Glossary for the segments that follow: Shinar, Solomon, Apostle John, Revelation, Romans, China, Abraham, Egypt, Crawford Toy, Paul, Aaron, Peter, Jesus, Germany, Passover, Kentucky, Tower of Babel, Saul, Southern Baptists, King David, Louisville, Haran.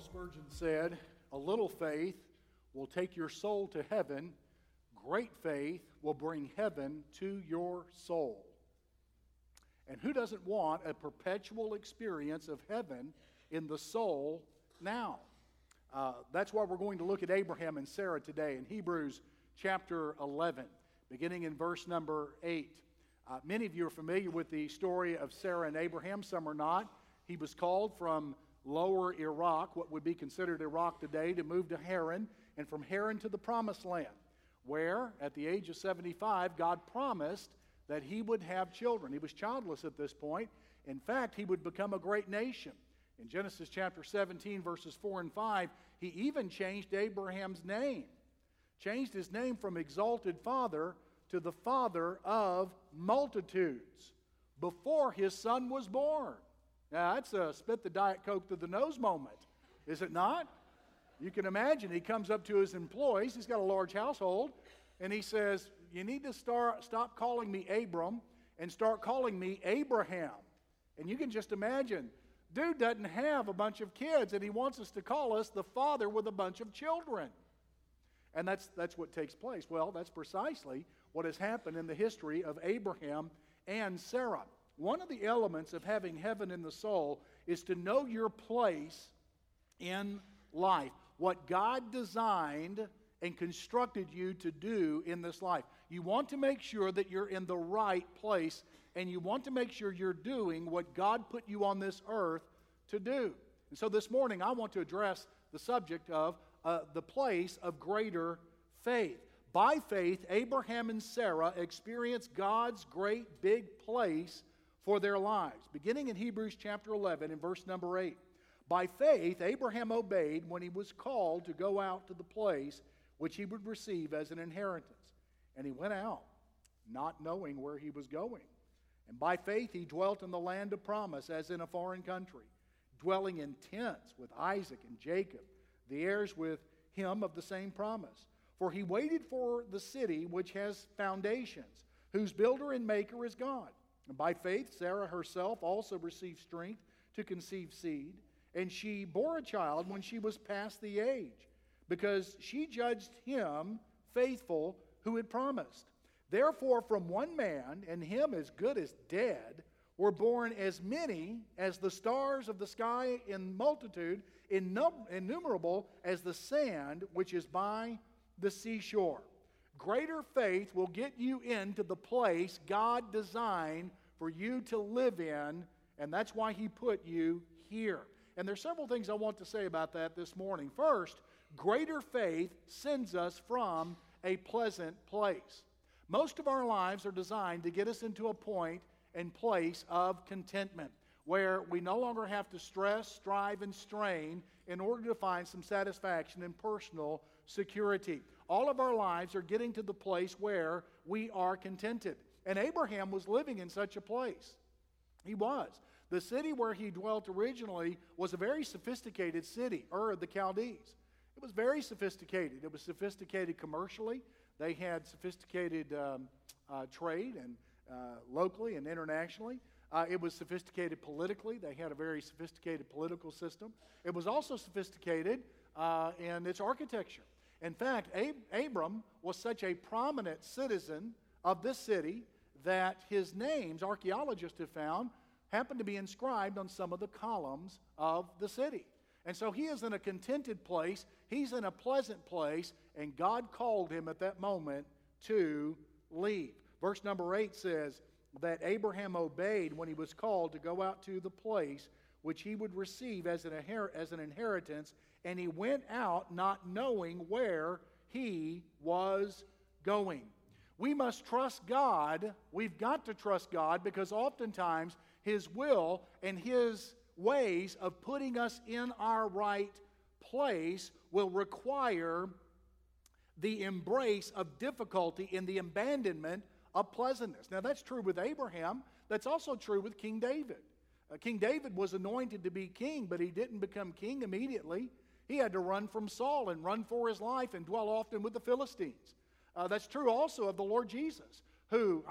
Charles Spurgeon said, "A little faith will take your soul to heaven. Great faith will bring heaven to your soul." And who doesn't want a perpetual experience of heaven in the soul now? That's why we're going to look at Abraham and Sarah today in Hebrews chapter 11, beginning in verse number 8. Many of you are familiar with the story of Sarah and Abraham, some are not. He was called from lower Iraq, what would be considered Iraq today, to move to Haran, and from Haran to the Promised Land, where at the age of 75, God promised that he would have children. He was childless at this point. In fact, he would become a great nation. In Genesis chapter 17, verses 4 and 5, he even changed Abraham's name. Changed his name from exalted father to the father of multitudes before his son was born. Now, that's a spit the Diet Coke through the nose moment, is it not? You can imagine he comes up to his employees. He's got a large household. And he says, "You need to stop calling me Abram and start calling me Abraham." And you can just imagine, dude doesn't have a bunch of kids, and he wants us to call us the father with a bunch of children. And that's what takes place. Well, that's precisely what has happened in the history of Abraham and Sarah. One of the elements of having heaven in the soul is to know your place in life, what God designed and constructed you to do in this life. You want to make sure that you're in the right place, and you want to make sure you're doing what God put you on this earth to do. And so this morning, I want to address the subject of the place of greater faith. By faith, Abraham and Sarah experienced God's great big place for their lives. Beginning in Hebrews chapter 11 and verse number 8. By faith, Abraham obeyed when he was called to go out to the place which he would receive as an inheritance. And he went out, not knowing where he was going. And by faith he dwelt in the land of promise as in a foreign country, dwelling in tents with Isaac and Jacob, the heirs with him of the same promise. For he waited for the city which has foundations, whose builder and maker is God. And by faith Sarah herself also received strength to conceive seed, and she bore a child when she was past the age, because she judged him faithful who had promised. Therefore, from one man, and him as good as dead, were born as many as the stars of the sky in multitude, innumerable as the sand which is by the seashore. Greater faith will get you into the place God designed for you to live in, and that's why he put you here. And there's several things I want to say about that this morning. First, greater faith sends us from a pleasant place. Most of our lives are designed to get us into a point and place of contentment where we no longer have to stress, strive, and strain in order to find some satisfaction and personal security. All of our lives are getting to the place where we are contented. And Abraham was living in such a place. He was. The city where he dwelt originally was a very sophisticated city, Ur of the Chaldees. It was very sophisticated. It was sophisticated commercially. They had sophisticated trade and locally and internationally. It was sophisticated politically. They had a very sophisticated political system. It was also sophisticated in its architecture. In fact, Abram was such a prominent citizen of this city that his names, archaeologists have found, happened to be inscribed on some of the columns of the city. And so he is in a contented place, he's in a pleasant place, and God called him at that moment to leave. Verse number 8 says that Abraham obeyed when he was called to go out to the place which he would receive as an inheritance, and he went out not knowing where he was going. We must trust God. We've got to trust God because oftentimes his will and his ways of putting us in our right place will require the embrace of difficulty and the abandonment of pleasantness. Now that's true with Abraham. That's also true with King David. King David was anointed to be king, but he didn't become king immediately. He had to run from Saul and run for his life and dwell often with the Philistines. That's true also of the Lord Jesus, who,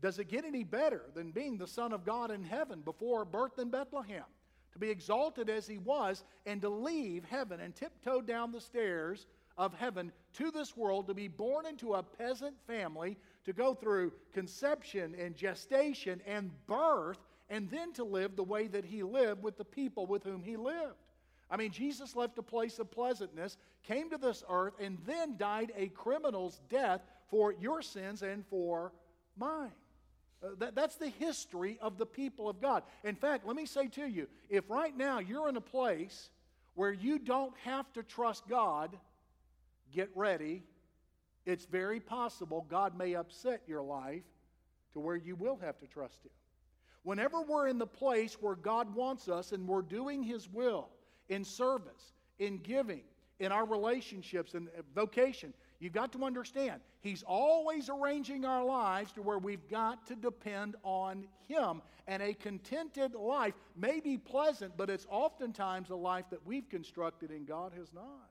does it get any better than being the Son of God in heaven before birth in Bethlehem? to be exalted as he was, and to leave heaven and tiptoe down the stairs of heaven to this world, to be born into a peasant family, to go through conception and gestation and birth, and then to live the way that he lived with the people with whom he lived. I mean, Jesus left a place of pleasantness, came to this earth, and then died a criminal's death for your sins and for mine. That's the history of the people of God. In fact, let me say to you, if right now you're in a place where you don't have to trust God, get ready. It's very possible God may upset your life to where you will have to trust Him. Whenever we're in the place where God wants us and we're doing His will, in service, in giving, in our relationships, in vocation, you've got to understand, He's always arranging our lives to where we've got to depend on Him. And a contented life may be pleasant, but it's oftentimes a life that we've constructed and God has not.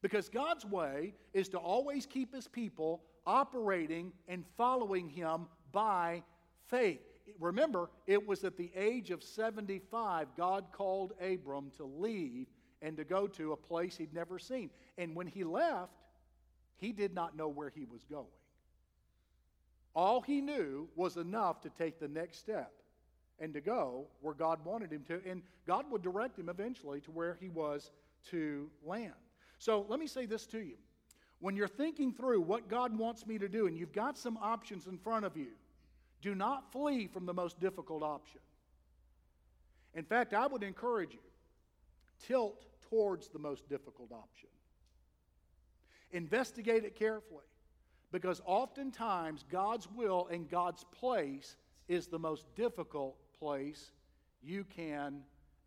Because God's way is to always keep His people operating and following Him by faith. Remember, it was at the age of 75 God called Abram to leave and to go to a place he'd never seen. And when he left, he did not know where he was going. All he knew was enough to take the next step and to go where God wanted him to. And God would direct him eventually to where he was to land. So let me say this to you. When you're thinking through what God wants me to do and you've got some options in front of you, do not flee from the most difficult option. In fact, I would encourage you, tilt towards the most difficult option. Investigate it carefully, because oftentimes God's will and God's place is the most difficult place you can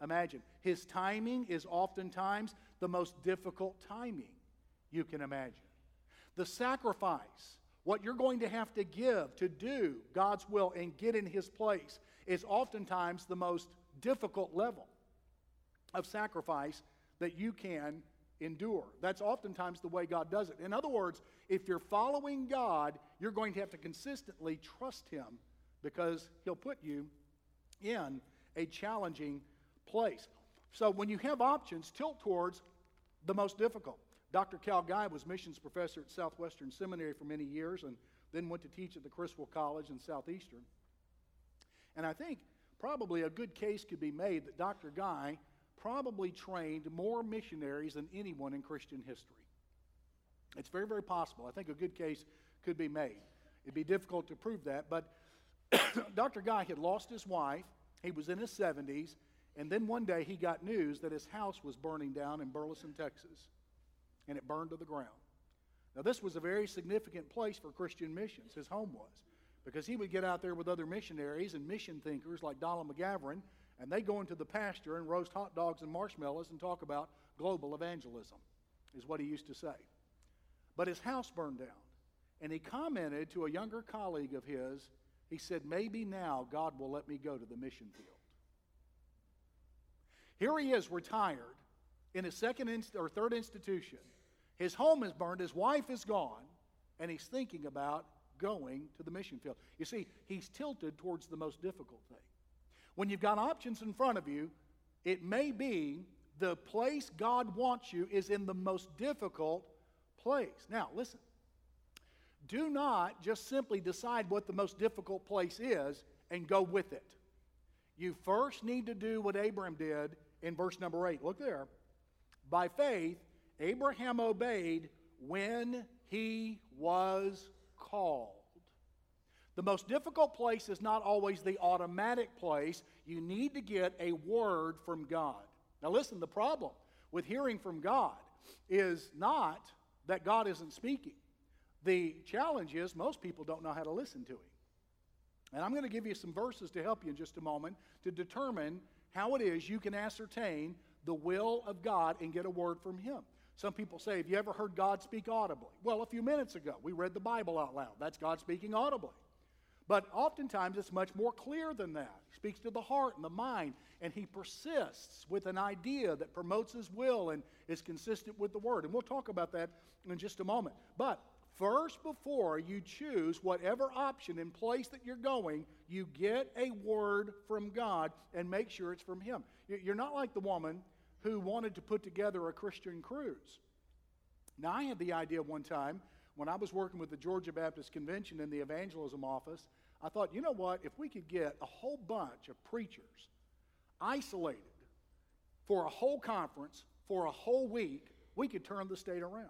imagine. His timing is oftentimes the most difficult timing you can imagine. The sacrifice, what you're going to have to give to do God's will and get in His place, is oftentimes the most difficult level of sacrifice that you can endure. That's oftentimes the way God does it. In other words, if you're following God, you're going to have to consistently trust Him, because He'll put you in a challenging place. So when you have options, tilt towards the most difficult. Dr. Cal Guy was missions professor at Southwestern Seminary for many years and then went to teach at the Criswell College in Southeastern. And I think probably a good case could be made that Dr. Guy probably trained more missionaries than anyone in Christian history. It's very, very possible. I think a good case could be made. It'd be difficult to prove that, but Dr. Guy had lost his wife. He was in his 70s, and then one day he got news that his house was burning down in Burleson, Texas, and it burned to the ground. Now, this was a very significant place for Christian missions, his home was, because he would get out there with other missionaries and mission thinkers like Donald McGavran, and they go into the pasture and roast hot dogs and marshmallows and talk about global evangelism, is what he used to say. But his house burned down, and he commented to a younger colleague of his, he said, "Maybe now God will let me go to the mission field." Here he is, retired, in his third institution. His home is burned, his wife is gone, and he's thinking about going to the mission field. You see, he's tilted towards the most difficult thing. When you've got options in front of you, it may be the place God wants you is in the most difficult place. Now, listen. Do not just simply decide what the most difficult place is and go with it. You first need to do what Abram did in verse number 8. Look there. By faith, Abraham obeyed when he was called. The most difficult place is not always the automatic place. You need to get a word from God. Now listen, the problem with hearing from God is not that God isn't speaking. The challenge is most people don't know how to listen to Him. And I'm going to give you some verses to help you in just a moment to determine how it is you can ascertain the will of God and get a word from Him. Some people say, "Have you ever heard God speak audibly?" Well, a few minutes ago, we read the Bible out loud. That's God speaking audibly. But oftentimes it's much more clear than that. He speaks to the heart and the mind, and He persists with an idea that promotes His will and is consistent with the Word. And we'll talk about that in just a moment. But First, before you choose whatever option and place that you're going, you get a word from God and make sure it's from Him. You're not like the woman who wanted to put together a Christian cruise. Now, I had the idea one time when I was working with the Georgia Baptist Convention in the evangelism office. I thought, you know what, if we could get a whole bunch of preachers isolated for a whole conference for a whole week, we could turn the state around.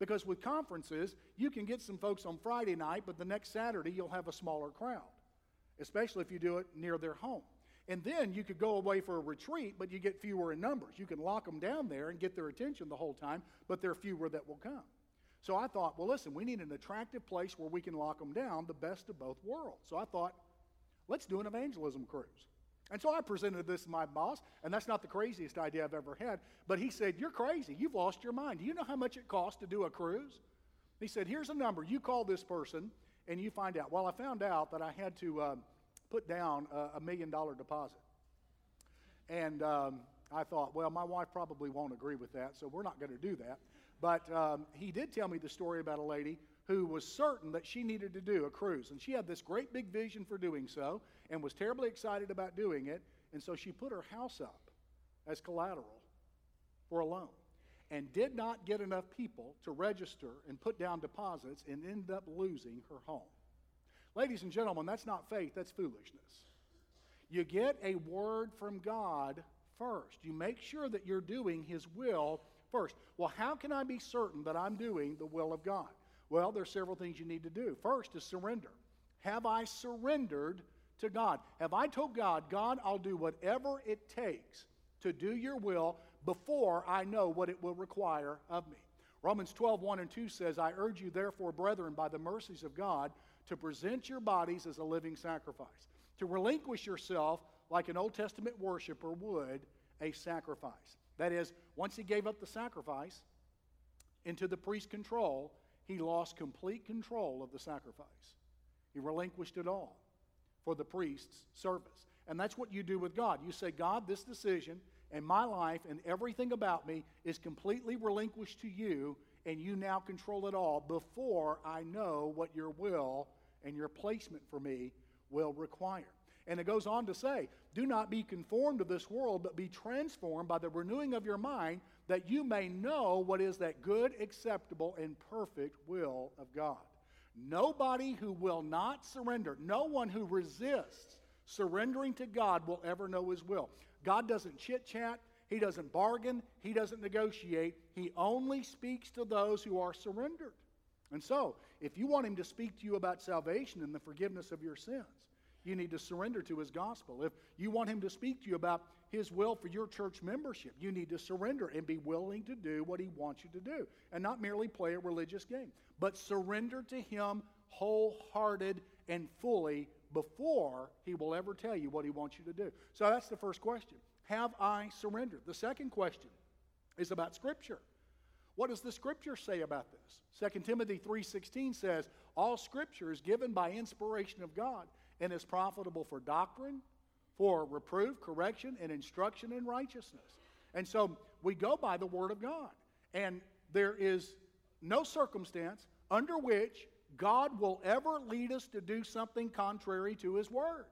Because with conferences, you can get some folks on Friday night, but the next Saturday you'll have a smaller crowd, especially if you do it near their home. And then you could go away for a retreat, but you get fewer in numbers. You can lock them down there and get their attention the whole time, but there are fewer that will come. So I thought, well, listen, we need an attractive place where we can lock them down, the best of both worlds. So I thought, let's do an evangelism cruise. And so I presented this to my boss, and that's not the craziest idea I've ever had, but he said, you're crazy. You've lost your mind. Do you know how much it costs to do a cruise? He said, here's a number. You call this person, and you find out. Well, I found out that I had to put down a $1 million deposit. And I thought, well, my wife probably won't agree with that, so we're not going to do that. But he did tell me the story about a lady who was certain that she needed to do a cruise. And she had this great big vision for doing so and was terribly excited about doing it. And so she put her house up as collateral for a loan and did not get enough people to register and put down deposits and ended up losing her home. Ladies and gentlemen, that's not faith, that's foolishness. You get a word from God first. You make sure that you're doing His will first. Well, how can I be certain that I'm doing the will of God? Well, there are several things you need to do. First is surrender. Have I surrendered to God? Have I told God, God, I'll do whatever it takes to do your will before I know what it will require of me? Romans 12:1-2 says, I urge you therefore, brethren, by the mercies of God, to present your bodies as a living sacrifice, to relinquish yourself like an Old Testament worshiper would a sacrifice. That is, once he gave up the sacrifice into the priest's control, he lost complete control of the sacrifice. He relinquished it all for the priest's service. And that's what you do with God. You say, God, this decision and my life and everything about me is completely relinquished to you, and you now control it all before I know what your will and your placement for me will require. And it goes on to say, do not be conformed to this world, but be transformed by the renewing of your mind, that you may know what is that good, acceptable, and perfect will of God. Nobody who will not surrender, no one who resists surrendering to God will ever know His will. God doesn't chit-chat. He doesn't bargain. He doesn't negotiate. He only speaks to those who are surrendered. And so, if you want Him to speak to you about salvation and the forgiveness of your sins, you need to surrender to His gospel. If you want Him to speak to you about His will for your church membership, you need to surrender and be willing to do what He wants you to do and not merely play a religious game, but surrender to Him wholehearted and fully before He will ever tell you what He wants you to do. So that's the first question. Have I surrendered? The second question is about Scripture. What does the Scripture say about this? 2 Timothy 3:16 says, all Scripture is given by inspiration of God and is profitable for doctrine, for reproof, correction, and instruction in righteousness. And so we go by the Word of God. And there is no circumstance under which God will ever lead us to do something contrary to His Word.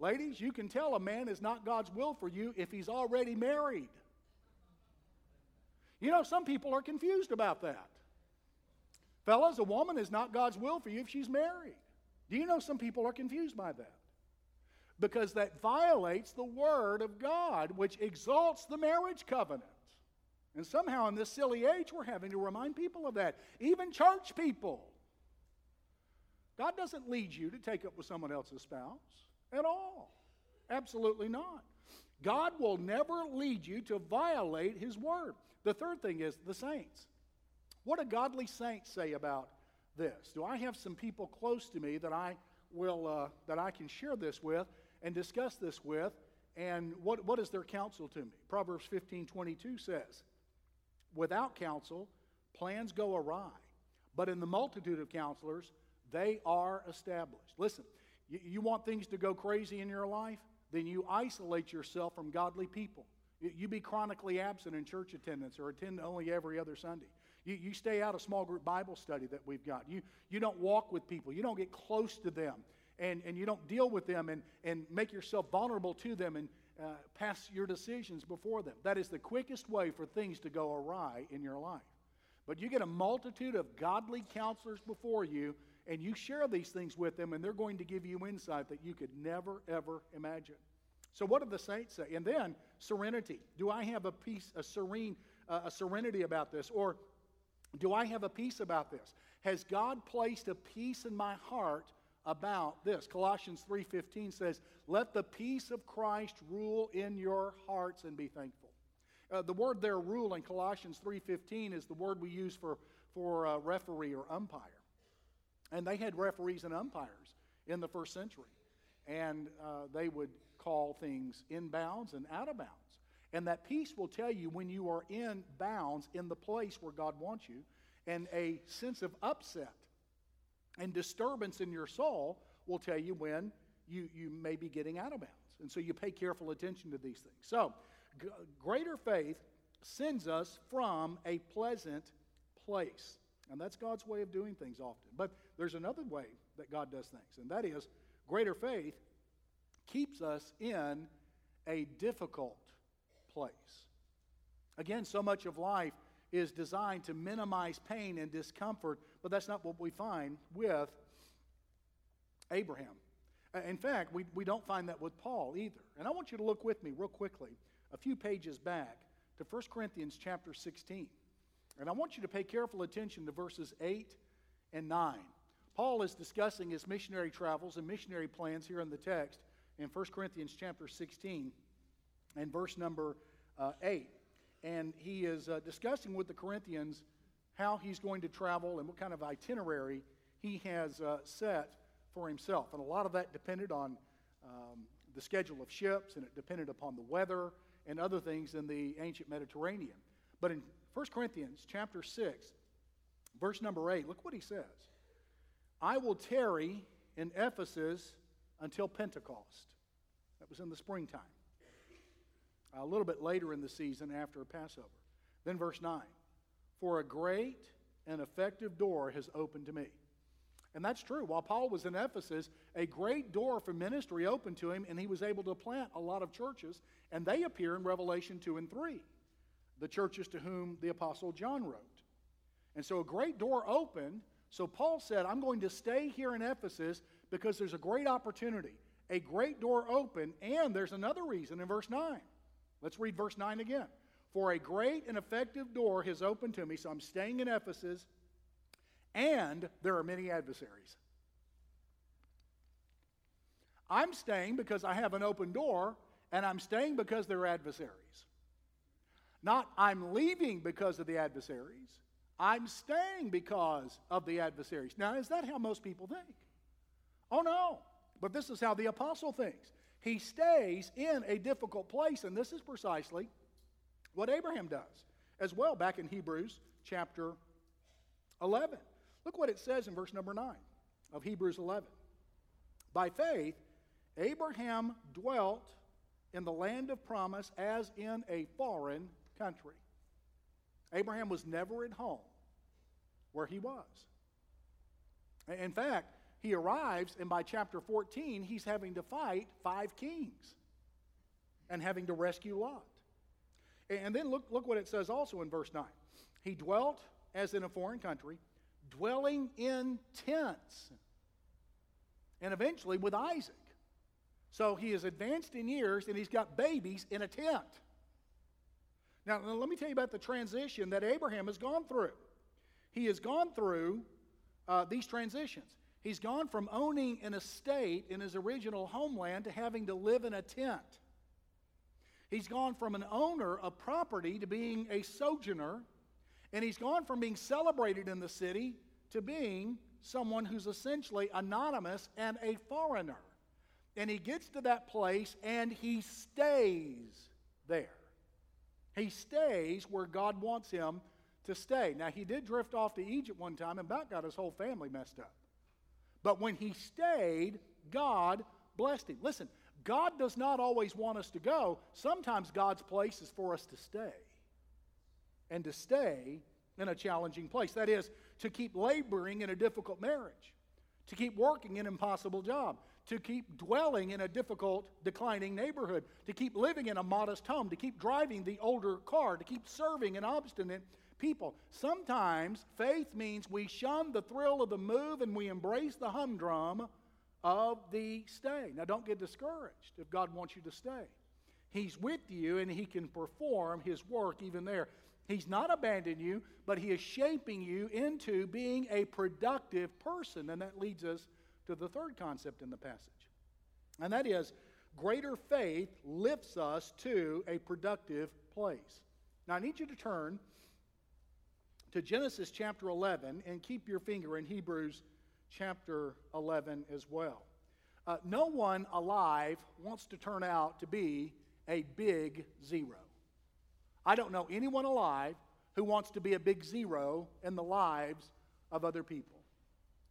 Ladies, you can tell a man is not God's will for you if he's already married. You know, some people are confused about that. Fellas, a woman is not God's will for you if she's married. Do you know some people are confused by that? Because that violates the Word of God, which exalts the marriage covenant. And somehow in this silly age, we're having to remind people of that. Even church people. God doesn't lead you to take up with someone else's spouse at all. Absolutely not. God will never lead you to violate His Word. The third thing is the saints. What do godly saints say about this? Do I have some people close to me that I will that I can share this with and discuss this with? And what is their counsel to me? Proverbs 15:22 says, without counsel, plans go awry, but in the multitude of counselors, they are established. Listen, you want things to go crazy in your life? Then you isolate yourself from godly people. You be chronically absent in church attendance or attend only every other Sunday. You stay out of small group Bible study that we've got. You don't walk with people. You don't get close to them. And you don't deal with them and make yourself vulnerable to them and pass your decisions before them. That is the quickest way for things to go awry in your life. But you get a multitude of godly counselors before you, and you share these things with them, and they're going to give you insight that you could never, ever imagine. So what do the saints say? And then, serenity. Do I have a peace, a serenity about this? Or do I have a peace about this? Has God placed a peace in my heart about this? Colossians 3:15 says, let the peace of Christ rule in your hearts and be thankful. The word there, rule, in Colossians 3:15 is the word we use for referee or umpire. And they had referees and umpires in the first century. And they would call things inbounds and out of bounds. And that peace will tell you when you are in bounds in the place where God wants you. And a sense of upset and disturbance in your soul will tell you when you may be getting out of bounds. And so you pay careful attention to these things. So greater faith sends us from a pleasant place. And that's God's way of doing things often. But there's another way that God does things, and that is greater faith keeps us in a difficult place. Again, so much of life is designed to minimize pain and discomfort, but that's not what we find with Abraham. In fact, we don't find that with Paul either. And I want you to look with me real quickly a few pages back to 1 Corinthians chapter 16. And I want you to pay careful attention to verses 8 and 9. Paul is discussing his missionary travels and missionary plans here in the text in 1 Corinthians chapter 16 and verse number 8. And he is discussing with the Corinthians how he's going to travel and what kind of itinerary he has set for himself. And a lot of that depended on the schedule of ships, and it depended upon the weather and other things in the ancient Mediterranean. But in 1 Corinthians chapter 6, verse number 8, look what he says. I will tarry in Ephesus until Pentecost. That was in the springtime. A little bit later in the season after Passover. Then verse 9. For a great and effective door has opened to me. And that's true. While Paul was in Ephesus, a great door for ministry opened to him, and he was able to plant a lot of churches. And they appear in Revelation 2 and 3. The churches to whom the Apostle John wrote. And so a great door opened. So Paul said, I'm going to stay here in Ephesus because there's a great opportunity, a great door opened, and there's another reason in verse 9. Let's read verse 9 again. For a great and effective door has opened to me, so I'm staying in Ephesus, and there are many adversaries. I'm staying because I have an open door, and I'm staying because there are adversaries. Not I'm leaving because of the adversaries. I'm staying because of the adversaries. Now, is that how most people think? Oh, no. But this is how the apostle thinks. He stays in a difficult place, and this is precisely what Abraham does as well back in Hebrews chapter 11. Look what it says in verse number 9 of Hebrews 11. By faith, Abraham dwelt in the land of promise as in a foreign country. Abraham was never at home where he was. In fact, he arrives, and by chapter 14, he's having to fight 5 kings and having to rescue Lot. And then look what it says also in verse 9. He dwelt as in a foreign country, dwelling in tents, and eventually with Isaac. So he is advanced in years, and he's got babies in a tent. Now, let me tell you about the transition that Abraham has gone through. He has gone through these transitions. He's gone from owning an estate in his original homeland to having to live in a tent. He's gone from an owner of property to being a sojourner, and he's gone from being celebrated in the city to being someone who's essentially anonymous and a foreigner. And he gets to that place, and he stays there. He stays where God wants him to stay. Now, he did drift off to Egypt one time and about got his whole family messed up. But when he stayed, God blessed him. Listen, God does not always want us to go. Sometimes God's place is for us to stay. And to stay in a challenging place. That is, to keep laboring in a difficult marriage, to keep working an impossible job, to keep dwelling in a difficult, declining neighborhood, to keep living in a modest home, to keep driving the older car, to keep serving an obstinate people. Sometimes faith means we shun the thrill of the move and we embrace the humdrum of the stay. Now, don't get discouraged if God wants you to stay. He's with you and He can perform His work even there. He's not abandoned you, but He is shaping you into being a productive person. And that leads us to the third concept in the passage. And that is, greater faith lifts us to a productive place. Now, I need you to turn to Genesis chapter 11 and keep your finger in Hebrews chapter 11 as well. No one alive wants to turn out to be a big zero. I don't know anyone alive who wants to be a big zero in the lives of other people.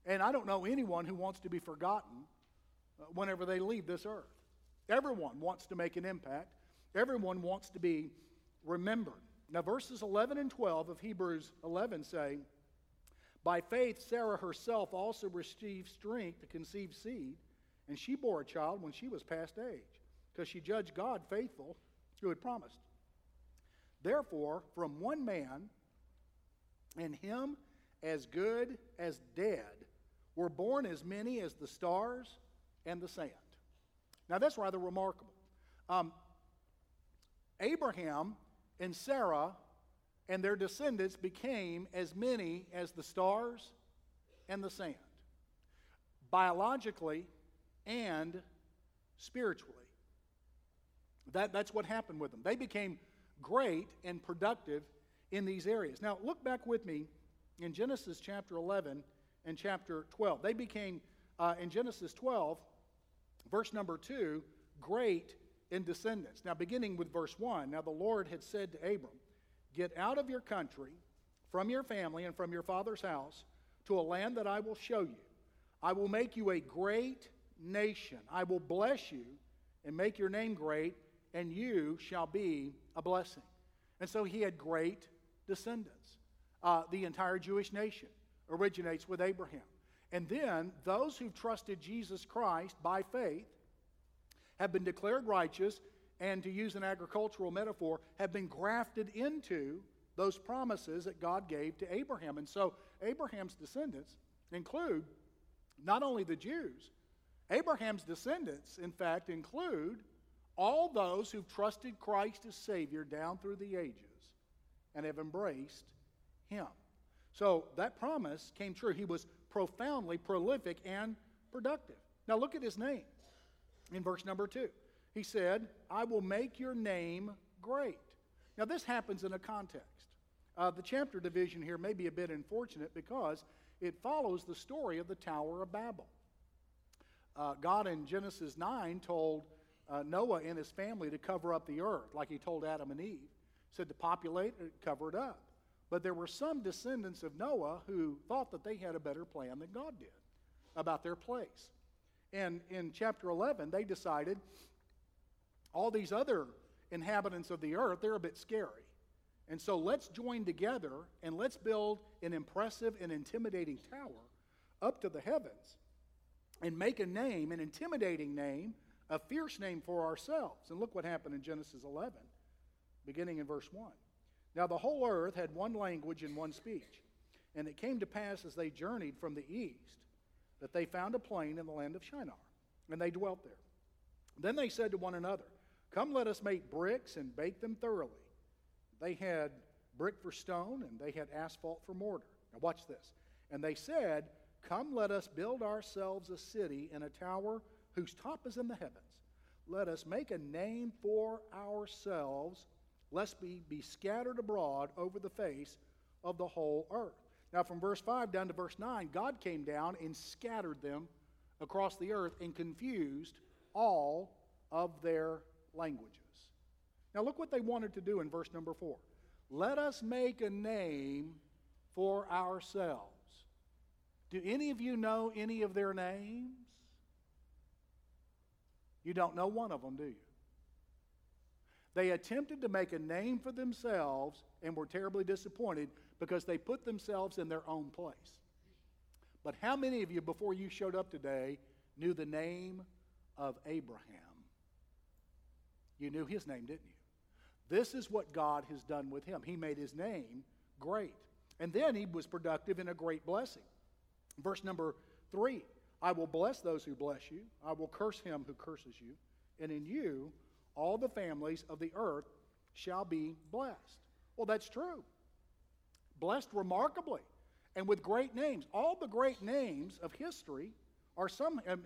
And I don't know anyone who wants to be forgotten whenever they leave this earth. Everyone wants to make an impact. Everyone wants to be remembered. Now, verses 11 and 12 of Hebrews 11 say, "By faith Sarah herself also received strength to conceive seed, and she bore a child when she was past age, because she judged God faithful who had promised. Therefore, from one man, and him as good as dead, were born as many as the stars and the sand." Now, that's rather remarkable. Abraham and Sarah and their descendants became as many as the stars and the sand, biologically and spiritually. That's what happened with them. They became great and productive in these areas. Now, look back with me in Genesis chapter 11 and chapter 12. They became, in Genesis 12, verse number 2, great in descendants. Now, beginning with verse 1, "Now the Lord had said to Abram, 'Get out of your country, from your family, and from your father's house, to a land that I will show you. I will make you a great nation. I will bless you and make your name great, and you shall be a blessing.'" And so he had great descendants. The entire Jewish nation originates with Abraham. And then those who trusted Jesus Christ by faith have been declared righteous, and to use an agricultural metaphor, have been grafted into those promises that God gave to Abraham. And so Abraham's descendants include not only the Jews. Abraham's descendants, in fact, include all those who've trusted Christ as Savior down through the ages and have embraced Him. So that promise came true. He was profoundly prolific and productive. Now look at his name in verse number 2. He said, "I will make your name great." Now this happens in a context. The chapter division here may be a bit unfortunate because it follows the story of the Tower of Babel. God in Genesis 9 told Noah and his family to cover up the earth, like he told Adam and Eve. He said to populate it, cover it up. But there were some descendants of Noah who thought that they had a better plan than God did about their place. And in chapter 11, they decided all these other inhabitants of the earth, they're a bit scary. And so let's join together and let's build an impressive and intimidating tower up to the heavens and make a name, an intimidating name, a fierce name for ourselves. And look what happened in Genesis 11, beginning in verse 1. "Now the whole earth had one language and one speech. And it came to pass as they journeyed from the east that they found a plain in the land of Shinar, and they dwelt there. Then they said to one another, 'Come, let us make bricks and bake them thoroughly.' They had brick for stone, and they had asphalt for mortar." Now watch this. "And they said, 'Come, let us build ourselves a city and a tower whose top is in the heavens. Let us make a name for ourselves, lest we be scattered abroad over the face of the whole earth.'" Now from verse 5 down to verse 9, God came down and scattered them across the earth and confused all of their languages. Now look what they wanted to do in verse number 4. "Let us make a name for ourselves." Do any of you know any of their names? You don't know one of them, do you? They attempted to make a name for themselves and were terribly disappointed because they put themselves in their own place. But how many of you, before you showed up today, knew the name of Abraham? You knew his name, didn't you? This is what God has done with him. He made his name great. And then he was productive in a great blessing. Verse number 3, I will bless those who bless you. I will curse him who curses you. And in you, all the families of the earth shall be blessed. Well, that's true. Blessed remarkably and with great names. All the great names of history are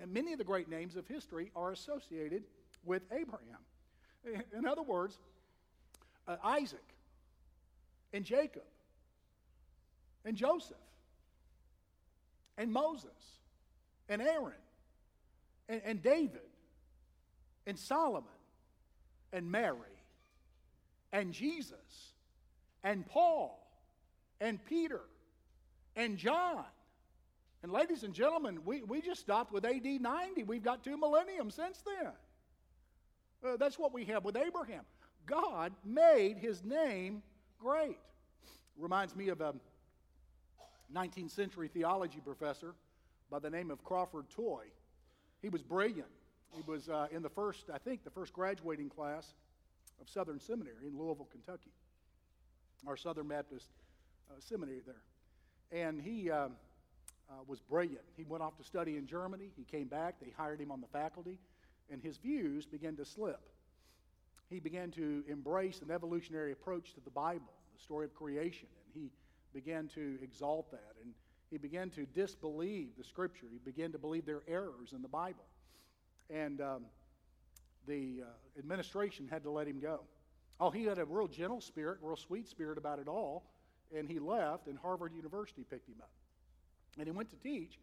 many of the great names of history are associated with Abraham. In other words, Isaac and Jacob and Joseph and Moses and Aaron and David and Solomon and Mary and Jesus and Paul and Peter and John. And ladies and gentlemen, we just stopped with AD 90. We've got 2 millenniums since then. That's what we have with Abraham. God made his name great. Reminds me of a 19th century theology professor by the name of Crawford Toy. He was brilliant. He was in the first graduating class of Southern Seminary in Louisville, Kentucky, our Southern Baptist Seminary there. And he was brilliant. He went off to study in Germany. He came back. They hired him on the faculty. And his views began to slip. He began to embrace an evolutionary approach to the Bible, the story of creation, and he began to exalt that, and he began to disbelieve the Scripture. He began to believe there are errors in the Bible, and the administration had to let him go. Oh, he had a real gentle spirit, real sweet spirit about it all, and he left, and Harvard University picked him up, and he went to teach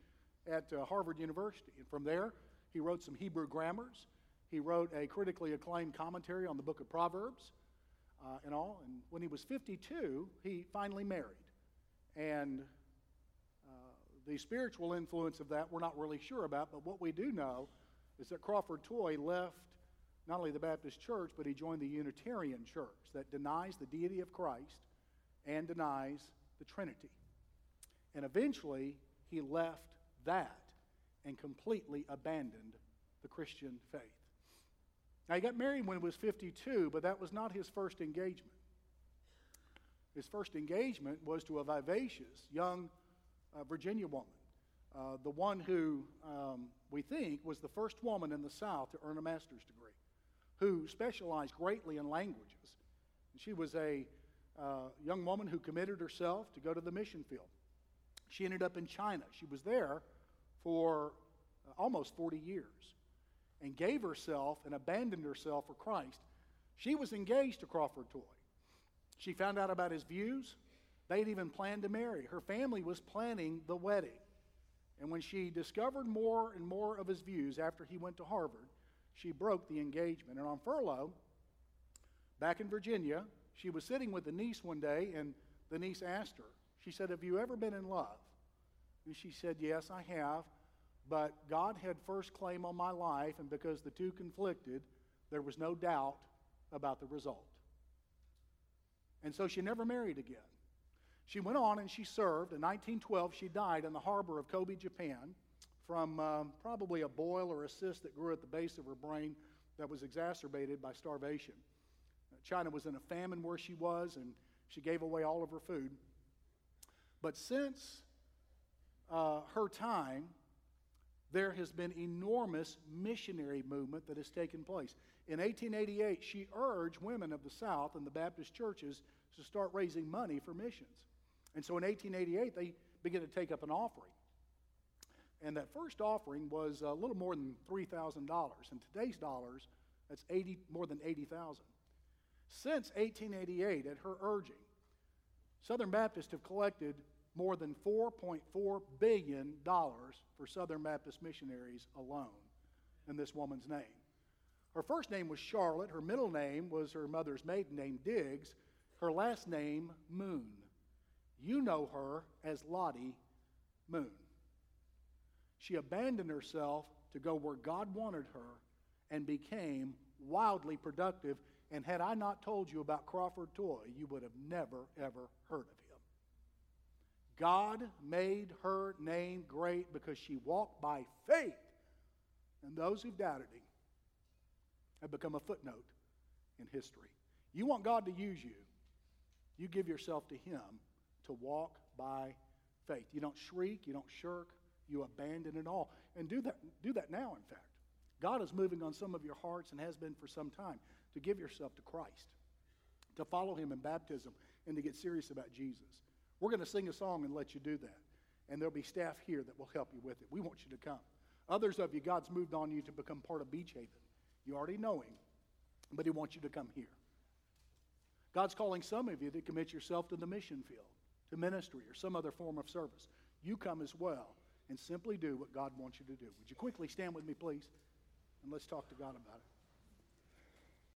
at Harvard University, and from there, he wrote some Hebrew grammars. He wrote a critically acclaimed commentary on the book of Proverbs and all. And when he was 52, he finally married. And the spiritual influence of that we're not really sure about, but what we do know is that Crawford Toy left not only the Baptist church, but he joined the Unitarian church that denies the deity of Christ and denies the Trinity. And eventually, he left that and completely abandoned the Christian faith. Now, he got married when he was 52, but that was not his first engagement. His first engagement was to a vivacious, young Virginia woman, the one who we think was the first woman in the South to earn a master's degree, who specialized greatly in languages. And she was a young woman who committed herself to go to the mission field. She ended up in China. She was there for almost 40 years and gave herself and abandoned herself for Christ. She was engaged to Crawford Toy. She found out about his views. They had even planned to marry. Her family was planning the wedding. And when she discovered more and more of his views after he went to Harvard, she broke the engagement. And on furlough, back in Virginia, she was sitting with the niece one day, and the niece asked her, she said, "Have you ever been in love?" And she said, "Yes, I have, but God had first claim on my life, and because the two conflicted, there was no doubt about the result." And so she never married again. She went on and she served. In 1912, she died in the harbor of Kobe, Japan, from probably a boil or a cyst that grew at the base of her brain that was exacerbated by starvation. China was in a famine where she was, and she gave away all of her food. But since her time, there has been enormous missionary movement that has taken place. In 1888, she urged women of the South and the Baptist churches to start raising money for missions. And so in 1888, they began to take up an offering. And that first offering was a little more than $3,000. In today's dollars, that's more than $80,000. Since 1888, at her urging, Southern Baptists have collected more than $4.4 billion for Southern Baptist missionaries alone in this woman's name. Her first name was Charlotte. Her middle name was her mother's maiden name, Diggs. Her last name, Moon. You know her as Lottie Moon. She abandoned herself to go where God wanted her and became wildly productive And had I not told you about Crawford Toy, you would have never, ever heard of him. God made her name great because she walked by faith. And those who doubted him have become a footnote in history. You want God to use you, you give yourself to him to walk by faith. You don't shriek, you don't shirk, you abandon it all. And do that now, in fact. God is moving on some of your hearts and has been for some time to give yourself to Christ, to follow him in baptism, and to get serious about Jesus. We're going to sing a song and let you do that. And there'll be staff here that will help you with it. We want you to come. Others of you, God's moved on you to become part of Beach Haven. You already know him, but he wants you to come here. God's calling some of you to commit yourself to the mission field, to ministry, or some other form of service. You come as well and simply do what God wants you to do. Would you quickly stand with me, please? And let's talk to God about it.